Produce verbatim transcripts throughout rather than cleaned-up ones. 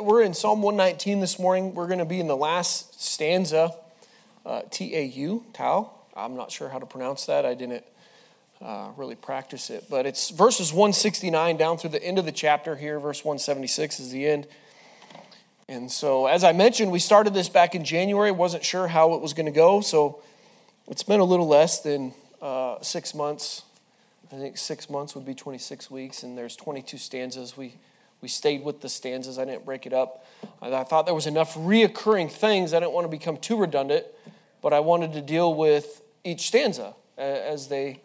We're in Psalm one nineteen this morning. We're going to be in the last stanza, uh, T A U, Tau. I'm not sure how to pronounce that. I didn't uh, really practice it. But it's verses one sixty-nine down through the end of the chapter here. Verse one seventy-six is the end. And so, as I mentioned, we started this back in January. Wasn't sure how it was going to go. So it's been a little less than uh, six months. I think six months would be twenty-six weeks, and there's twenty-two stanzas. We we stayed with the stanzas. I didn't break it up. I, I thought there was enough reoccurring things. I didn't want to become too redundant, but I wanted to deal with each stanza as they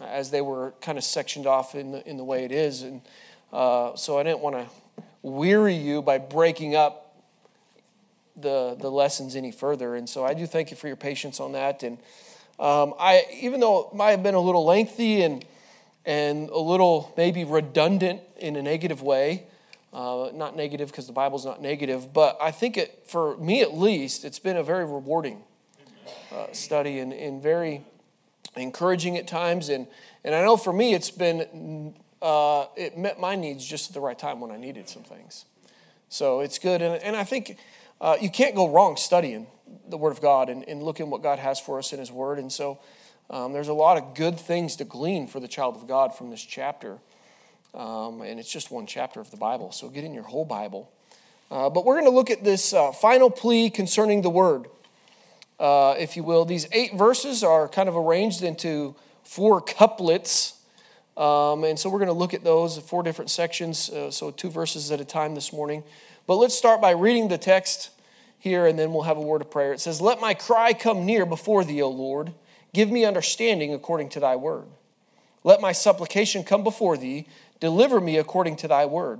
as they were kind of sectioned off in the, in the way it is. And uh, so I didn't want to weary you by breaking up the the lessons any further. And so I do thank you for your patience on that. And um, I even though it might have been a little lengthy and and a little maybe redundant in a negative way. Uh, not negative because the Bible's not negative, but I think it, for me at least, it's been a very rewarding uh, study and, and very encouraging at times. And, and I know for me it's been, uh, it met my needs just at the right time when I needed some things. So it's good. And, and I think uh, you can't go wrong studying the Word of God and, and looking what God has for us in His Word. And so Um, there's a lot of good things to glean for the child of God from this chapter. Um, and it's just one chapter of the Bible, so get in your whole Bible. Uh, but we're going to look at this uh, final plea concerning the Word, uh, if you will. These eight verses are kind of arranged into four couplets. Um, and so we're going to look at those, four different sections, uh, so two verses at a time this morning. But let's start by reading the text here, and then we'll have a word of prayer. It says, "Let my cry come near before thee, O Lord. Give me understanding according to thy word. Let my supplication come before thee. Deliver me according to thy word.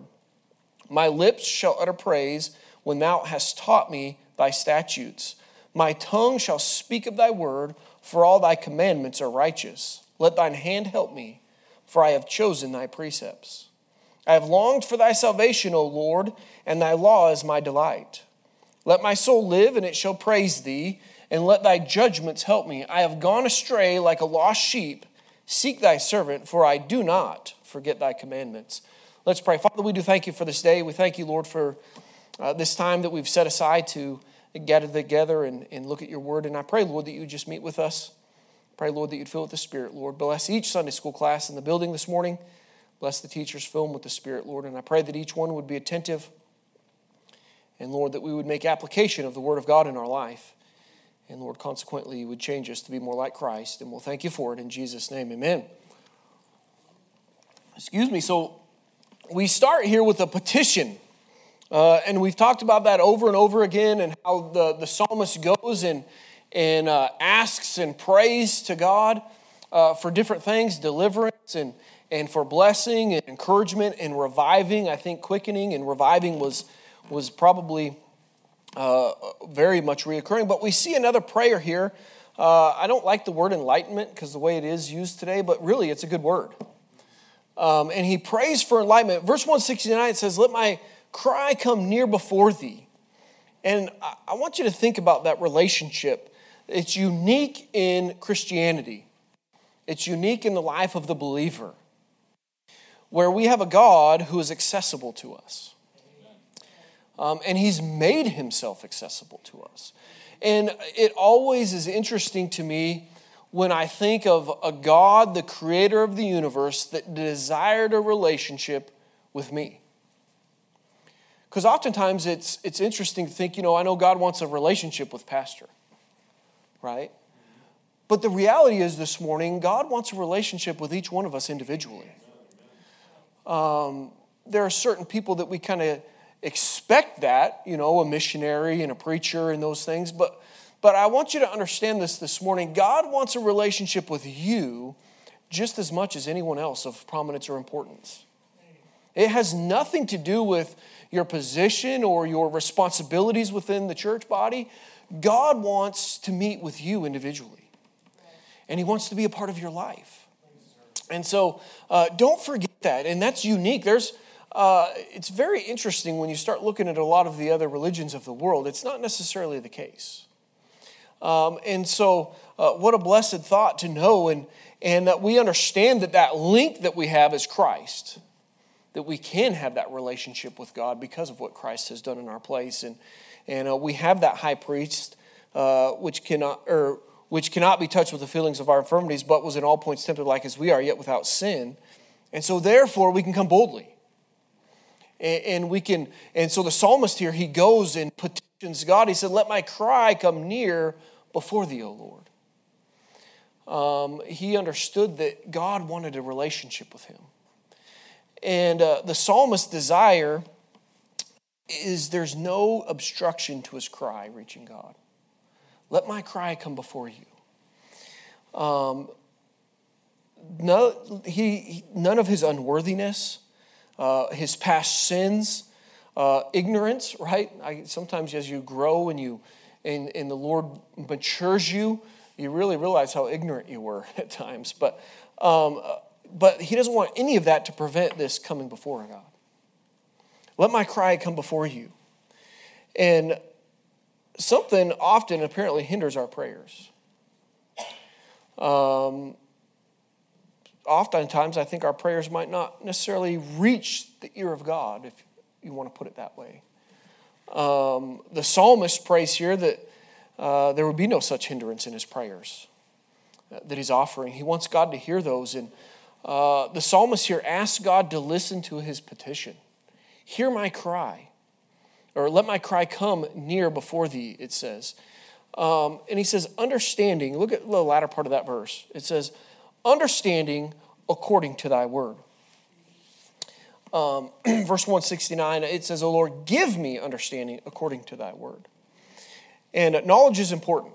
My lips shall utter praise when thou hast taught me thy statutes. My tongue shall speak of thy word, for all thy commandments are righteous. Let thine hand help me, for I have chosen thy precepts. I have longed for thy salvation, O Lord, and thy law is my delight. Let my soul live, and it shall praise thee, and let thy judgments help me. I have gone astray like a lost sheep. Seek thy servant, for I do not forget thy commandments." Let's pray. Father, we do thank you for this day. We thank you, Lord, for uh, this time that we've set aside to gather together and, and look at your word. And I pray, Lord, that you just meet with us. Pray, Lord, that you'd fill with the Spirit, Lord. Bless each Sunday school class in the building this morning. Bless the teachers, fill them with the Spirit, Lord. And I pray that each one would be attentive. And, Lord, that we would make application of the word of God in our life. And, Lord, consequently, you would change us to be more like Christ. And we'll thank you for it in Jesus' name. Amen. Excuse me. So we start here with a petition. Uh, and we've talked about that over and over again and how the, the psalmist goes and, and uh, asks and prays to God uh, for different things, deliverance and, and for blessing and encouragement and reviving. I think quickening and reviving was, was probably... Uh, very much reoccurring. But we see another prayer here. Uh, I don't like the word enlightenment because the way it is used today, but really it's a good word. Um, and he prays for enlightenment. Verse one sixty-nine says, "Let my cry come near before thee." And I, I want you to think about that relationship. It's unique in Christianity. It's unique in the life of the believer, where we have a God who is accessible to us. Um, and he's made himself accessible to us. And it always is interesting to me when I think of a God, the creator of the universe, that desired a relationship with me. Because oftentimes it's it's interesting to think, you know, I know God wants a relationship with Pastor, right? But the reality is this morning, God wants a relationship with each one of us individually. Um, there are certain people that we kind of expect that, you know, a missionary and a preacher and those things. But but I want you to understand this this morning. God wants a relationship with you just as much as anyone else of prominence or importance. It has nothing to do with your position or your responsibilities within the church body. God wants to meet with you individually. And he wants to be a part of your life. And so uh, don't forget that. And that's unique. There's Uh, it's very interesting when you start looking at a lot of the other religions of the world. It's not necessarily the case. Um, and so uh, what a blessed thought to know and, and that we understand that that link that we have is Christ, that we can have that relationship with God because of what Christ has done in our place. And and uh, we have that high priest, uh, which cannot or which cannot be touched with the feelings of our infirmities, but was in all points tempted like as we are, yet without sin. And so therefore we can come boldly. And, and we can, and so the psalmist here, he goes and petitions God. He said, "Let my cry come near before thee, O Lord." Um, he understood that God wanted a relationship with him. And uh, the psalmist's desire is there's no obstruction to his cry reaching God. Let my cry come before you. Um, no, he, none of his unworthiness, uh, his past sins, uh, ignorance, right? I, sometimes as you grow and you and, and the Lord matures you, you really realize how ignorant you were at times. But um, but he doesn't want any of that to prevent this coming before God. Let my cry come before you. And something often apparently hinders our prayers. Um, oftentimes, I think our prayers might not necessarily reach the ear of God, if you want to put it that way. Um, the psalmist prays here that Uh, there would be no such hindrance in his prayers that he's offering. He wants God to hear those. And uh, the psalmist here asks God to listen to his petition. Hear my cry, or let my cry come near before thee, it says. Um, and he says, understanding, look at the latter part of that verse. It says, understanding according to thy word. Um, verse one sixty-nine, it says, O Lord, give me understanding according to thy word. And knowledge is important.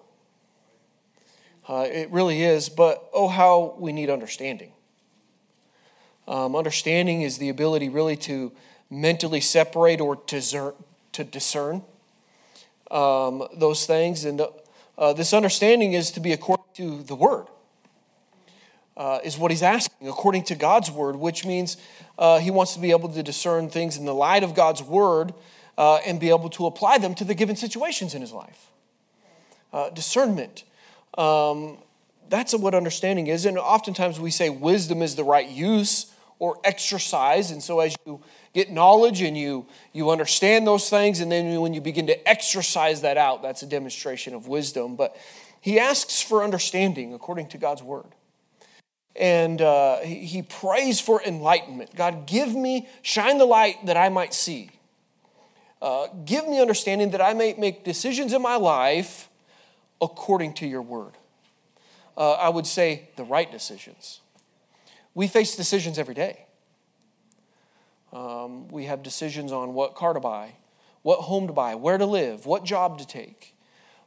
Uh, it really is, but oh, how we need understanding. Um, understanding is the ability really to mentally separate or discern, to discern um, those things. And the, uh, this understanding is to be according to the word, uh, is what he's asking, according to God's word, which means uh, he wants to be able to discern things in the light of God's word, Uh, and be able to apply them to the given situations in his life. Uh, discernment. Um, that's what understanding is. And oftentimes we say wisdom is the right use or exercise. And so as you get knowledge and you, you understand those things, and then when you begin to exercise that out, that's a demonstration of wisdom. But he asks for understanding according to God's word. And uh, he, he prays for enlightenment. God, give me, shine the light that I might see. Uh, give me understanding that I may make decisions in my life according to your word. Uh, I would say the right decisions. We face decisions every day. Um, we have decisions on what car to buy, what home to buy, where to live, what job to take.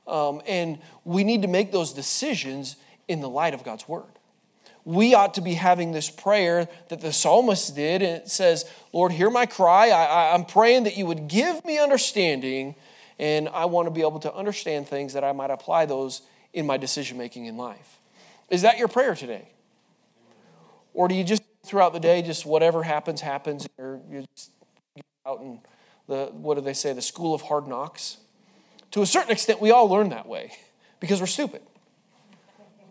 Um, and we need to make those decisions in the light of God's word. We ought to be having this prayer that the psalmist did, and it says, Lord, hear my cry. I, I, I'm praying that you would give me understanding, and I want to be able to understand things that I might apply those in my decision-making in life. Is that your prayer today? Or do you just, throughout the day, just whatever happens, happens, or you just get out in the, what do they say, the school of hard knocks? To a certain extent, we all learn that way because we're stupid.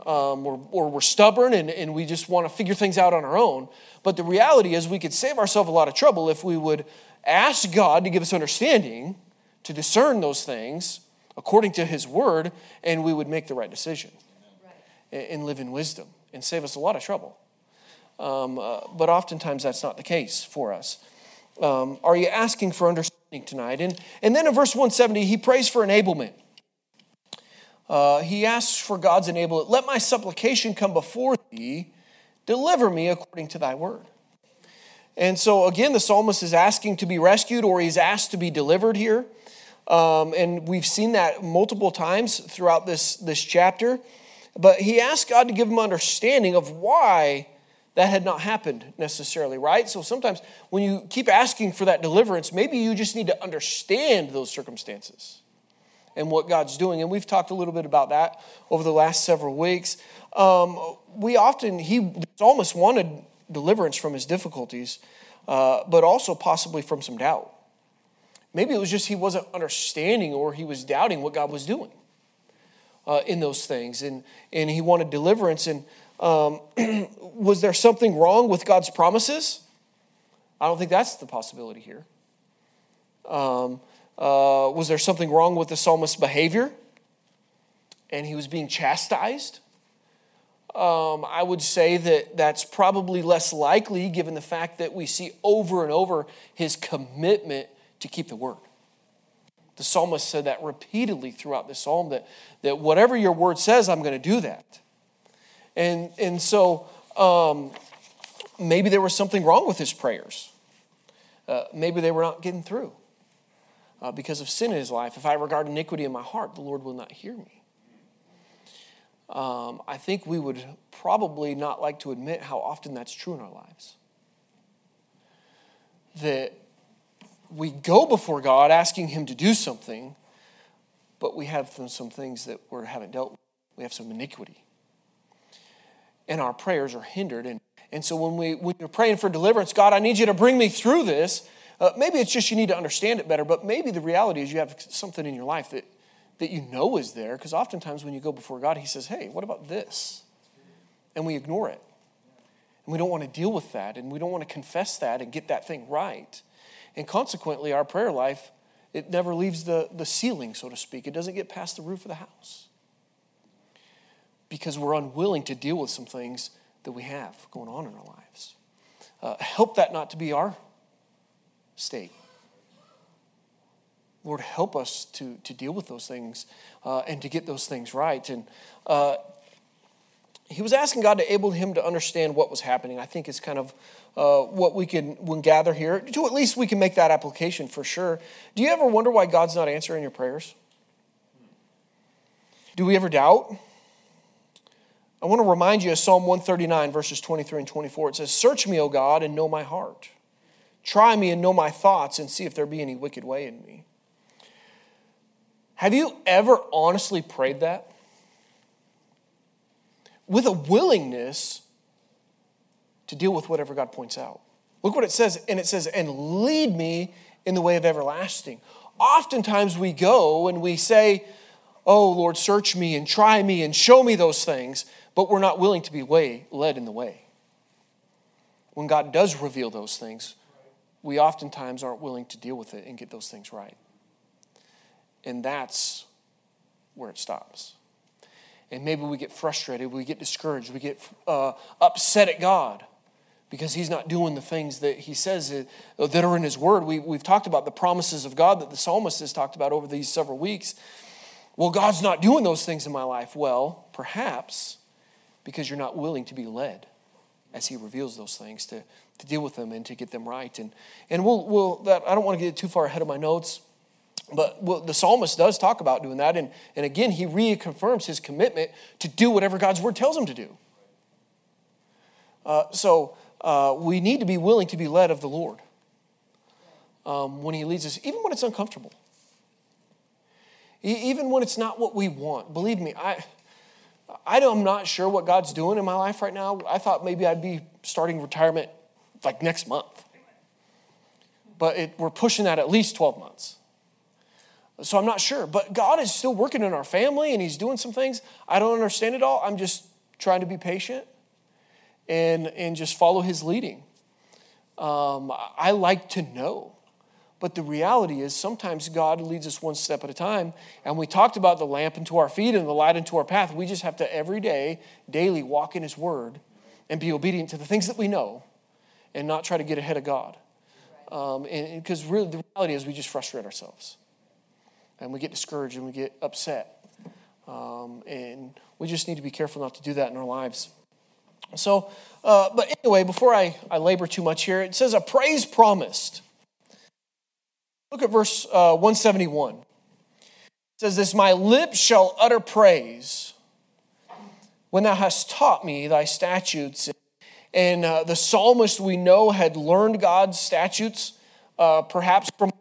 Um, or, or we're stubborn and, and we just want to figure things out on our own. But the reality is we could save ourselves a lot of trouble if we would ask God to give us understanding, to discern those things according to his word, and we would make the right decision and, and live in wisdom and save us a lot of trouble. Um, uh, but oftentimes that's not the case for us. Um, are you asking for understanding tonight? And, and then in verse one seventy, he prays for enablement. Uh, he asks for God's enablement. Let my supplication come before thee. Deliver me according to thy word. And so, again, the psalmist is asking to be rescued, or he's asked to be delivered here. Um, and we've seen that multiple times throughout this, this chapter. But he asks God to give him understanding of why that had not happened necessarily, right? So sometimes when you keep asking for that deliverance, maybe you just need to understand those circumstances and what God's doing. And we've talked a little bit about that over the last several weeks. Um, we often, he almost wanted deliverance from his difficulties, uh, but also possibly from some doubt. Maybe it was just he wasn't understanding, or he was doubting what God was doing uh, in those things. And, and he wanted deliverance. And um, was there something wrong with God's promises? I don't think that's the possibility here. Um, uh, was there something wrong with the psalmist's behavior? And he was being chastised? Um, I would say that that's probably less likely given the fact that we see over and over his commitment to keep the word. The psalmist said that repeatedly throughout the psalm, that, that whatever your word says, I'm going to do that. And, and so um, maybe there was something wrong with his prayers. Uh, maybe they were not getting through uh, because of sin in his life. If I regard iniquity in my heart, the Lord will not hear me. Um, I think we would probably not like to admit how often that's true in our lives. That we go before God asking him to do something, but we have some things that we haven't dealt with. We have some iniquity. And our prayers are hindered. And, and so when, we, when you're praying for deliverance, God, I need you to bring me through this. Uh, maybe it's just you need to understand it better, but maybe the reality is you have something in your life that that you know is there, because oftentimes when you go before God, he says, hey, what about this? And we ignore it. And we don't want to deal with that, and we don't want to confess that and get that thing right. And consequently, our prayer life, it never leaves the, the ceiling, so to speak. It doesn't get past the roof of the house because we're unwilling to deal with some things that we have going on in our lives. Uh, help that not to be our state. Lord, help us to, to deal with those things uh, and to get those things right. And uh, he was asking God to enable him to understand what was happening. I think is kind of uh, what we can when gather here. To at least we can make that application for sure. Do you ever wonder why God's not answering your prayers? Do we ever doubt? I want to remind you of Psalm one thirty-nine, verses twenty-three and twenty-four. It says, search me, O God, and know my heart. Try me and know my thoughts and see if there be any wicked way in me. Have you ever honestly prayed that? With a willingness to deal with whatever God points out. Look what it says, and it says, and lead me in the way of everlasting. Oftentimes we go and we say, oh, Lord, search me and try me and show me those things, but we're not willing to be way, led in the way. When God does reveal those things, we oftentimes aren't willing to deal with it and get those things right. And that's where it stops. And maybe we get frustrated, we get discouraged, we get uh, upset at God because he's not doing the things that he says that are in his word. We, we've talked about the promises of God that the psalmist has talked about over these several weeks. Well, God's not doing those things in my life. Well, perhaps because you're not willing to be led as he reveals those things to, to deal with them and to get them right. And, and we'll, we'll that, I don't want to get too far ahead of my notes. But the psalmist does talk about doing that. And, and again, he reconfirms his commitment to do whatever God's word tells him to do. Uh, so uh, we need to be willing to be led of the Lord um, when he leads us, even when it's uncomfortable. E- even when it's not what we want. Believe me, I, I I'm not sure what God's doing in my life right now. I thought maybe I'd be starting retirement like next month. But it, we're pushing that at least twelve months. So I'm not sure, but God is still working in our family and he's doing some things. I don't understand it all. I'm just trying to be patient and, and just follow his leading. Um, I like to know, but the reality is sometimes God leads us one step at a time. And we talked about the lamp into our feet and the light into our path. We just have to every day, daily walk in his word and be obedient to the things that we know and not try to get ahead of God. Um, and because really the reality is we just frustrate ourselves. And we get discouraged and we get upset. Um, and we just need to be careful not to do that in our lives. So, uh, but anyway, before I, I labor too much here, it says a praise promised. Look at verse uh, one seventy-one. It says this, my lips shall utter praise when thou hast taught me thy statutes. And uh, the psalmist we know had learned God's statutes, uh, perhaps from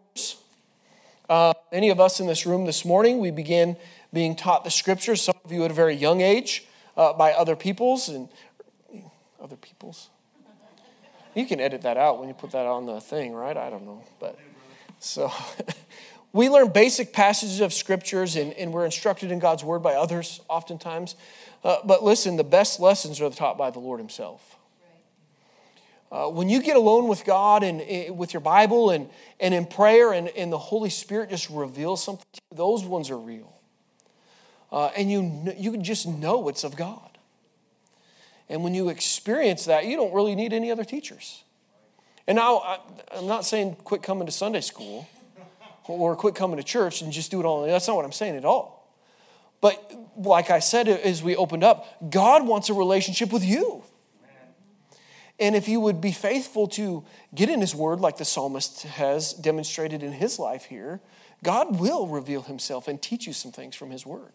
Uh, many of us in this room this morning, we began being taught the scriptures, some of you at a very young age, uh, by other peoples. and Other peoples? You can edit that out when you put that on the thing, right? I don't know. But so we learn basic passages of scriptures, and, and we're instructed in God's word by others oftentimes. Uh, but listen, the best lessons are taught by the Lord himself. Uh, when you get alone with God and, and with your Bible and, and in prayer and, and the Holy Spirit just reveals something to you, those ones are real. Uh, and you you just know it's of God. And when you experience that, you don't really need any other teachers. And now, I, I'm not saying quit coming to Sunday school or quit coming to church and just do it all. That's not what I'm saying at all. But like I said, as we opened up, God wants a relationship with you. And if you would be faithful to get in his word, like the psalmist has demonstrated in his life here, God will reveal himself and teach you some things from his word.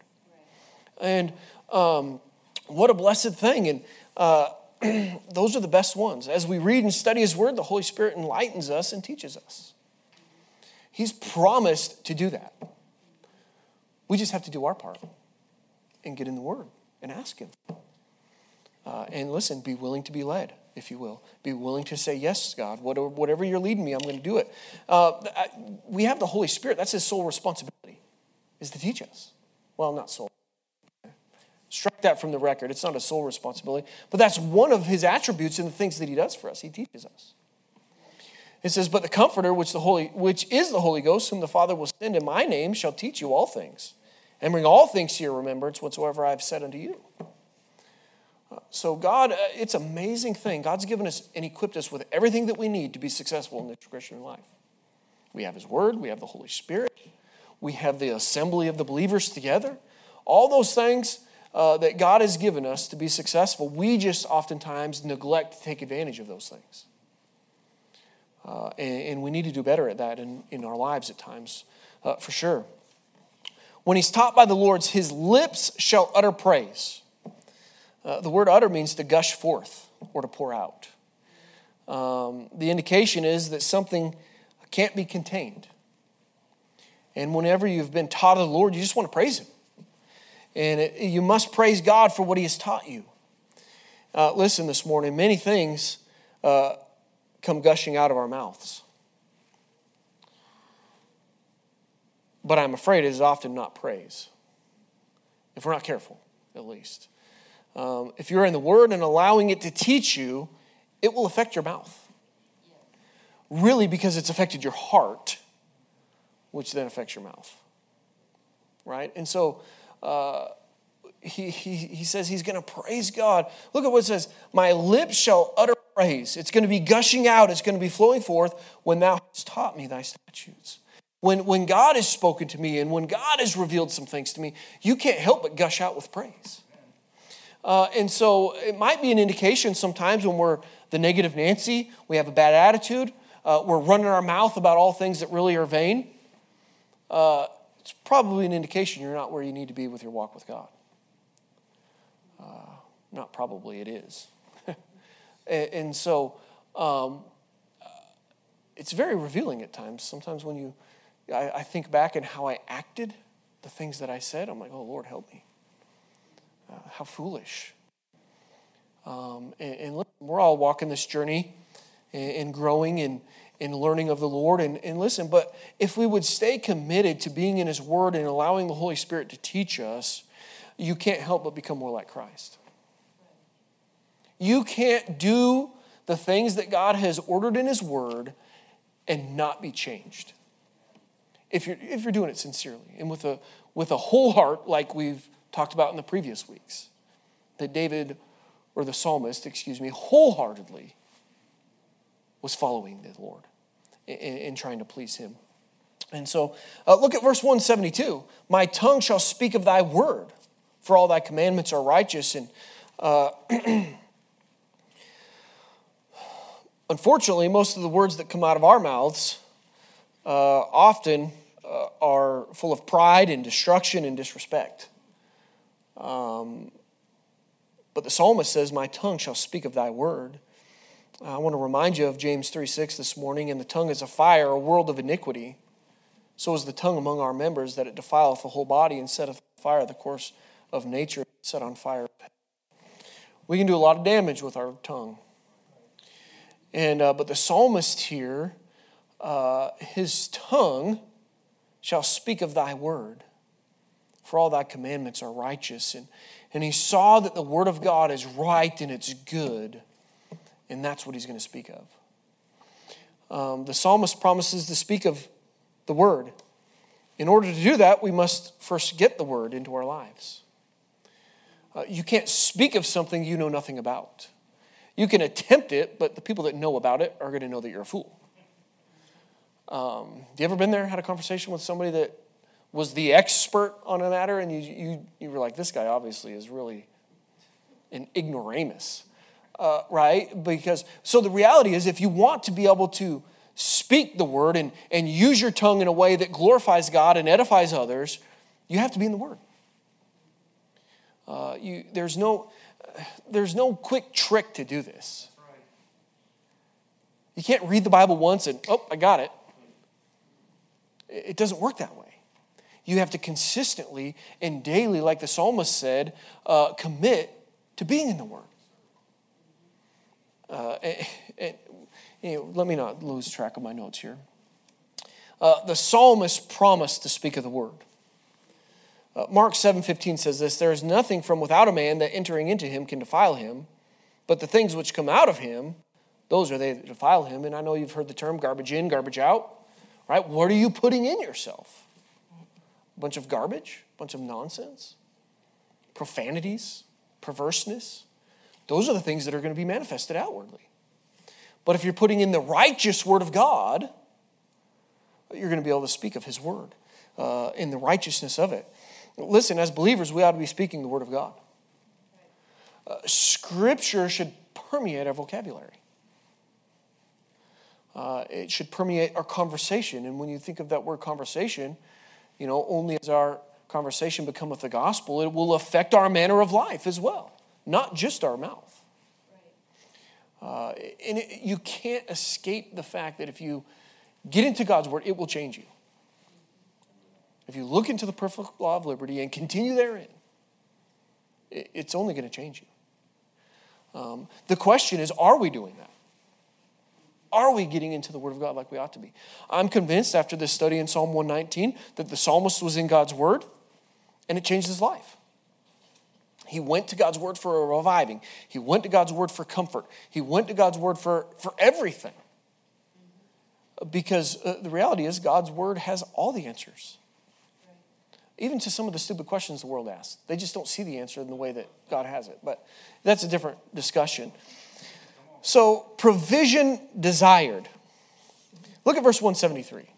And um, what a blessed thing. And uh, those are the best ones. As we read and study his word, the Holy Spirit enlightens us and teaches us. He's promised to do that. We just have to do our part and get in the word and ask him. Uh, and listen, be willing to be led, if you will. Be willing to say, yes, God, whatever you're leading me, I'm going to do it. Uh, I, we have the Holy Spirit. That's his sole responsibility, is to teach us. Well, not sole. Strike that from the record. It's not a sole responsibility. But that's one of his attributes in the things that he does for us. He teaches us. It says, but the Comforter, which the Holy, which is the Holy Ghost, whom the Father will send in my name, shall teach you all things, and bring all things to your remembrance, whatsoever I have said unto you. So God, it's an amazing thing. God's given us and equipped us with everything that we need to be successful in the Christian life. We have his word. We have the Holy Spirit. We have the assembly of the believers together. All those things uh, that God has given us to be successful, we just oftentimes neglect to take advantage of those things. Uh, and, and we need to do better at that in, in our lives at times, uh, for sure. When he's taught by the Lord, his lips shall utter praise. Uh, the word utter means to gush forth or to pour out. Um, the indication is that something can't be contained. And whenever you've been taught of the Lord, you just want to praise him. And it, you must praise God for what he has taught you. Uh, listen, this morning, many things uh, come gushing out of our mouths. But I'm afraid it is often not praise, if we're not careful, at least. Um, if you're in the Word and allowing it to teach you, it will affect your mouth. Really, because it's affected your heart, which then affects your mouth. Right? And so uh, he, he he says he's going to praise God. Look at what it says. My lips shall utter praise. It's going to be gushing out. It's going to be flowing forth when thou hast taught me thy statutes. When, when God has spoken to me and when God has revealed some things to me, you can't help but gush out with praise. Uh, and so it might be an indication sometimes when we're the negative Nancy, we have a bad attitude, uh, we're running our mouth about all things that really are vain. Uh, it's probably an indication you're not where you need to be with your walk with God. Uh, not probably, it is. and, and so um, it's very revealing at times. Sometimes when you, I, I think back and how I acted, the things that I said, I'm like, oh, Lord, help me. Uh, how foolish. Um, and, and listen, we're all walking this journey and, and growing and, and learning of the Lord. And, and listen, but if we would stay committed to being in his word and allowing the Holy Spirit to teach us, you can't help but become more like Christ. You can't do the things that God has ordered in his word and not be changed. If you're, if you're doing it sincerely and with a, with a whole heart like we've talked about in the previous weeks, that David, or the psalmist, excuse me, wholeheartedly was following the Lord in, in trying to please him. And so, uh, look at verse one seventy-two. My tongue shall speak of thy word, for all thy commandments are righteous. And uh, unfortunately, most of the words that come out of our mouths uh, often uh, are full of pride and destruction and disrespect. Um, but the psalmist says, my tongue shall speak of thy word. I want to remind you of James three six this morning, and the tongue is a fire, a world of iniquity. So is the tongue among our members, that it defileth the whole body, and setteth on fire the course of nature, set on fire. We can do a lot of damage with our tongue. And uh, but the psalmist here, uh, his tongue shall speak of thy word, for all thy commandments are righteous. And, and he saw that the word of God is right and it's good. And that's what he's going to speak of. Um, the psalmist promises to speak of the word. In order to do that, we must first get the word into our lives. Uh, you can't speak of something you know nothing about. You can attempt it, but the people that know about it are going to know that you're a fool. Um, you ever been there, had a conversation with somebody that was the expert on a matter, and you you, you were like, this guy obviously is really an ignoramus, uh, right? Because so the reality is, if you want to be able to speak the word and, and use your tongue in a way that glorifies God and edifies others, you have to be in the word. Uh, you, there's no, uh, there's no quick trick to do this. You can't read the Bible once and, oh, I got it. It doesn't work that way. You have to consistently and daily, like the psalmist said, uh, commit to being in the word. Uh, and, and, you know, let me not lose track of my notes here. Uh, the psalmist promised to speak of the word. Uh, Mark seven fifteen says this, there is nothing from without a man that entering into him can defile him, but the things which come out of him, those are they that defile him. And I know you've heard the term garbage in, garbage out, right? What are you putting in yourself? A bunch of garbage, a bunch of nonsense, profanities, perverseness. Those are the things that are going to be manifested outwardly. But if you're putting in the righteous word of God, you're going to be able to speak of his word uh, in the righteousness of it. Listen, as believers, we ought to be speaking the word of God. Uh, scripture should permeate our vocabulary. Uh, it should permeate our conversation. And when you think of that word conversation, you know, only as our conversation becometh the gospel, it will affect our manner of life as well, not just our mouth. Right. Uh, and it, you can't escape the fact that if you get into God's word, it will change you. If you look into the perfect law of liberty and continue therein, it's only going to change you. Um, the question is, are we doing that? Are we getting into the word of God like we ought to be? I'm convinced after this study in Psalm one nineteen that the psalmist was in God's word and it changed his life. He went to God's word for a reviving. He went to God's word for comfort. He went to God's word for, for everything. Because uh, the reality is God's word has all the answers. Even to some of the stupid questions the world asks. They just don't see the answer in the way that God has it. But that's a different discussion. So, provision desired. Look at verse one seventy-three.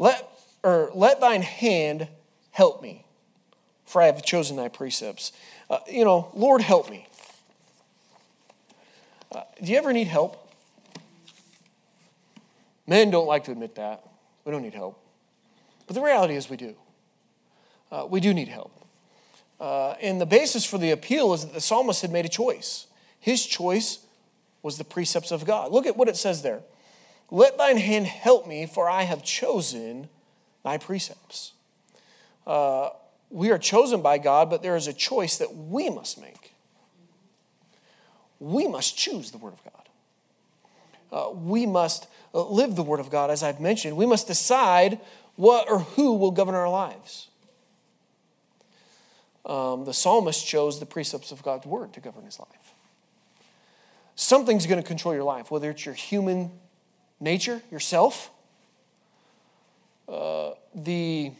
Let or let thine hand help me, for I have chosen thy precepts. Uh, you know, Lord, help me. Uh, do you ever need help? Men don't like to admit that. We don't need help. But the reality is we do. Uh, we do need help. Uh, and the basis for the appeal is that the psalmist had made a choice. His choice was the precepts of God. Look at what it says there. Let thine hand help me, for I have chosen thy precepts. Uh, we are chosen by God, but there is a choice that we must make. We must choose the word of God. Uh, we must live the word of God, as I've mentioned. We must decide what or who will govern our lives. Um, the psalmist chose the precepts of God's word to govern his life. Something's going to control your life, whether it's your human nature, yourself, uh, the,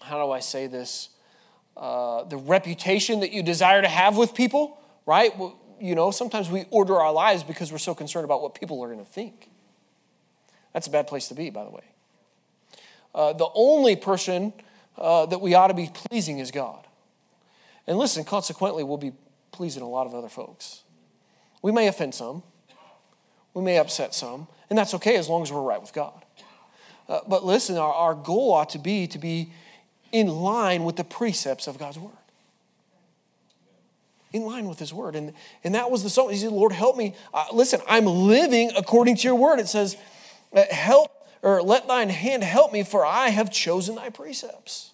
how do I say this, uh, the reputation that you desire to have with people, right? Well, you know, sometimes we order our lives because we're so concerned about what people are going to think. That's a bad place to be, by the way. Uh, the only person uh, that we ought to be pleasing is God. And listen, consequently, we'll be pleasing a lot of other folks. We may offend some. We may upset some. And that's okay as long as we're right with God. Uh, but listen, our, our goal ought to be to be in line with the precepts of God's word. In line with his word. And, and that was the song. He said, Lord, help me. Uh, listen, I'm living according to your word. It says, help, or let thine hand help me, for I have chosen thy precepts.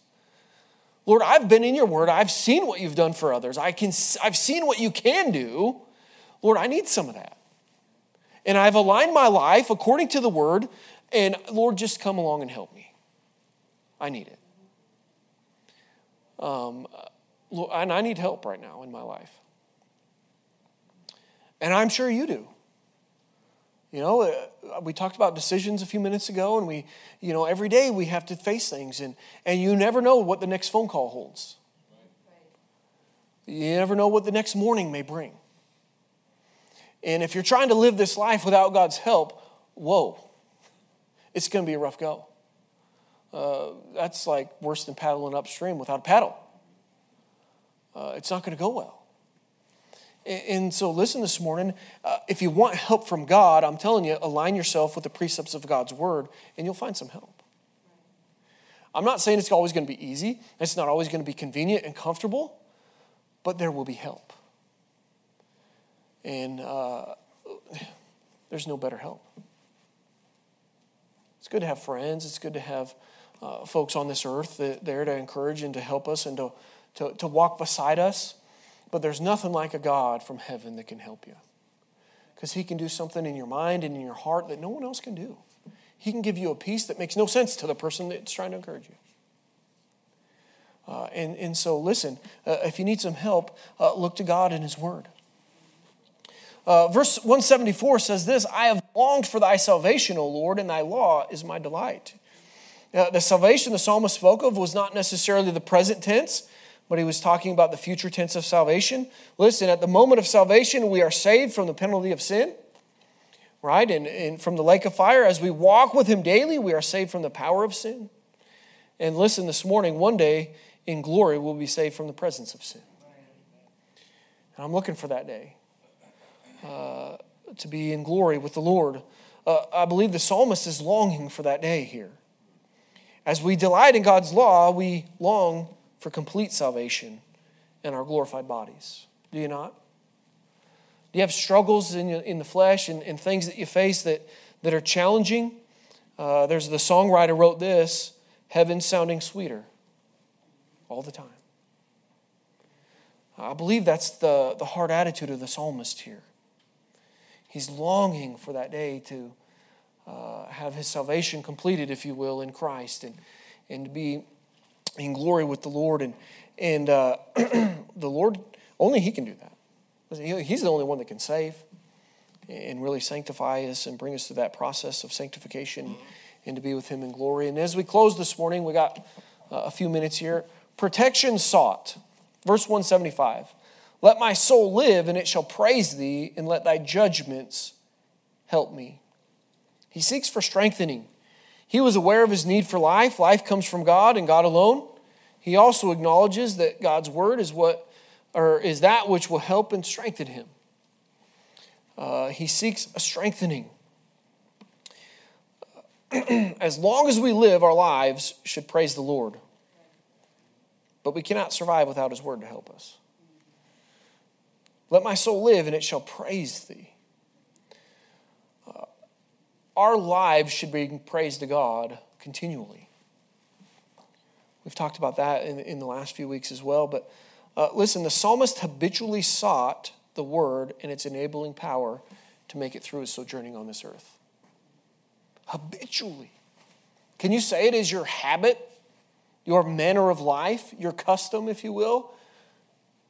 Lord, I've been in your word. I've seen what you've done for others. I can, I've seen what you can do. Lord, I need some of that. And I've aligned my life according to the word, and Lord, just come along and help me. I need it. Um, and I need help right now in my life. And I'm sure you do. You know, we talked about decisions a few minutes ago, and we, you know, every day we have to face things, and, and you never know what the next phone call holds. You never know what the next morning may bring. And if you're trying to live this life without God's help, whoa, it's going to be a rough go. Uh, that's like worse than paddling upstream without a paddle. Uh, it's not going to go well. And, and so listen this morning, uh, if you want help from God, I'm telling you, align yourself with the precepts of God's word, and you'll find some help. I'm not saying it's always going to be easy. It's not always going to be convenient and comfortable, but there will be help. And uh, there's no better help. It's good to have friends. It's good to have uh, folks on this earth that, there to encourage and to help us and to, to, to walk beside us. But there's nothing like a God from heaven that can help you. Because he can do something in your mind and in your heart that no one else can do. He can give you a peace that makes no sense to the person that's trying to encourage you. Uh, and, and so listen, uh, if you need some help, uh, look to God in his word. Uh, verse one seventy-four says this, I have longed for thy salvation, O Lord, and thy law is my delight. Uh, the salvation the psalmist spoke of was not necessarily the present tense, but he was talking about the future tense of salvation. Listen, at the moment of salvation, we are saved from the penalty of sin, right? And, and from the lake of fire. As we walk with him daily, we are saved from the power of sin. And listen, this morning, one day in glory, we'll be saved from the presence of sin. And I'm looking for that day. Uh, to be in glory with the Lord. Uh, I believe the psalmist is longing for that day here. As we delight in God's law, we long for complete salvation in our glorified bodies. Do you not? Do you have struggles in, your, in the flesh and, and things that you face that, that are challenging? Uh, there's the songwriter wrote this, heaven sounding sweeter all the time. I believe that's the, the hard attitude of the psalmist here. He's longing for that day to uh, have his salvation completed, if you will, in Christ and and be in glory with the Lord. And and uh, the Lord, only he can do that. He's the only one that can save and really sanctify us and bring us through that process of sanctification and to be with him in glory. And as we close this morning, we got uh, a few minutes here. Protection sought. Verse one seventy-five. Let my soul live, and it shall praise thee, and let thy judgments help me. He seeks for strengthening. He was aware of his need for life. Life comes from God and God alone. He also acknowledges that God's word is what, or is that which will help and strengthen him. Uh, he seeks a strengthening. As long as we live, our lives should praise the Lord. But we cannot survive without his word to help us. Let my soul live, and it shall praise thee. Uh, our lives should bring praise to God continually. We've talked about that in, in the last few weeks as well. But uh, listen, the psalmist habitually sought the word and its enabling power to make it through his sojourning on this earth. Habitually. Can you say it is your habit, your manner of life, your custom, if you will,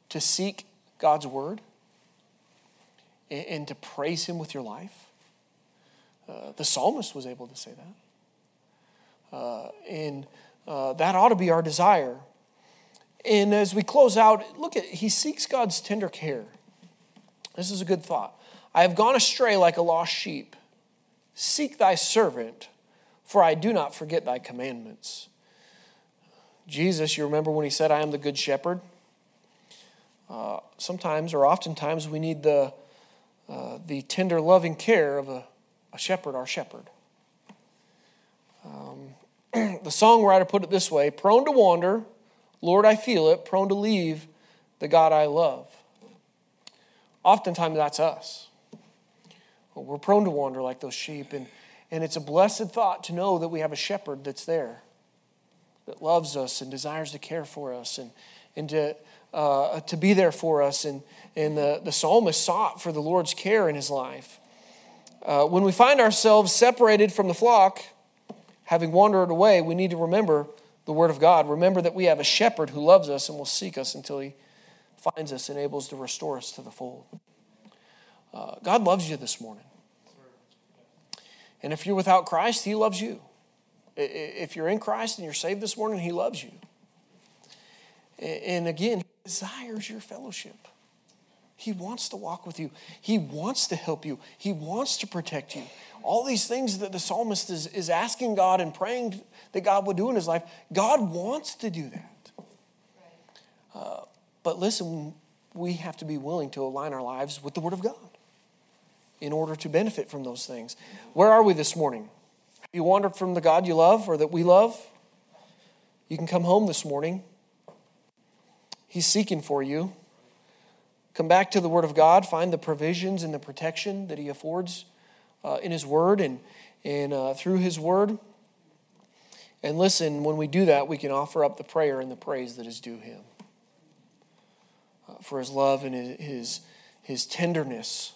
to seek God's word and to praise him with your life? Uh, the psalmist was able to say that. Uh, and uh, that ought to be our desire. And as we close out, look at, he seeks God's tender care. This is a good thought. I have gone astray like a lost sheep. Seek thy servant, for I do not forget thy commandments. Jesus, you remember when he said, I am the good shepherd? Uh, sometimes or oftentimes we need the uh, the tender, loving care of a, a shepherd, our shepherd. Um, the songwriter put it this way, prone to wander, Lord, I feel it, prone to leave the God I love. Oftentimes that's us. Well, we're prone to wander like those sheep, and, and it's a blessed thought to know that we have a shepherd that's there, that loves us and desires to care for us and, and to... Uh, to be there for us, and, and the, the psalmist sought for the Lord's care in his life. Uh, when we find ourselves separated from the flock, having wandered away, we need to remember the word of God. Remember that we have a shepherd who loves us and will seek us until he finds us and enables to restore us to the fold. Uh, God loves you this morning. And if you're without Christ, he loves you. If you're in Christ and you're saved this morning, he loves you. And again, he desires your fellowship. He wants to walk with you. He wants to help you. He wants to protect you. All these things that the psalmist is, is asking God and praying that God would do in his life, God wants to do that. Uh, but listen, we have to be willing to align our lives with the Word of God in order to benefit from those things. Where are we this morning? Have you wandered from the God you love or that we love? You can come home this morning. He's seeking for you. Come back to the Word of God. Find the provisions and the protection that he affords uh, in his Word and, and uh, through his Word. And listen, when we do that, we can offer up the prayer and the praise that is due him uh, for his love and his, his, his tenderness.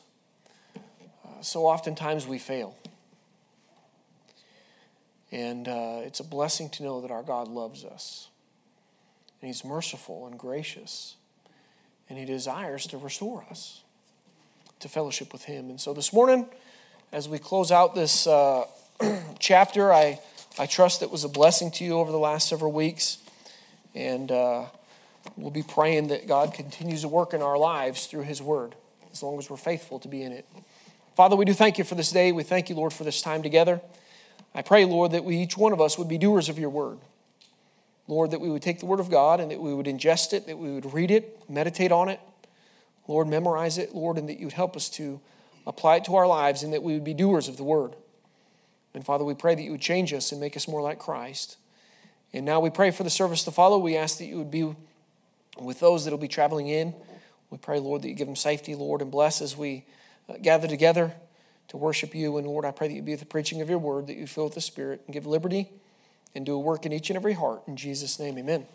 Uh, so oftentimes we fail. And uh, it's a blessing to know that our God loves us. And he's merciful and gracious. And he desires to restore us to fellowship with him. And so this morning, as we close out this uh, chapter, I, I trust it was a blessing to you over the last several weeks. And uh, we'll be praying that God continues to work in our lives through his word, as long as we're faithful to be in it. Father, we do thank you for this day. We thank you, Lord, for this time together. I pray, Lord, that we, each one of us, would be doers of your word. Lord, that we would take the Word of God and that we would ingest it, that we would read it, meditate on it, Lord, memorize it, Lord, and that you would help us to apply it to our lives and that we would be doers of the Word. And Father, we pray that you would change us and make us more like Christ. And now we pray for the service to follow. We ask that you would be with those that will be traveling in. We pray, Lord, that you give them safety, Lord, and bless as we gather together to worship you. And Lord, I pray that you be with the preaching of your Word, that you fill with the Spirit and give liberty and do a work in each and every heart. In Jesus' name, amen.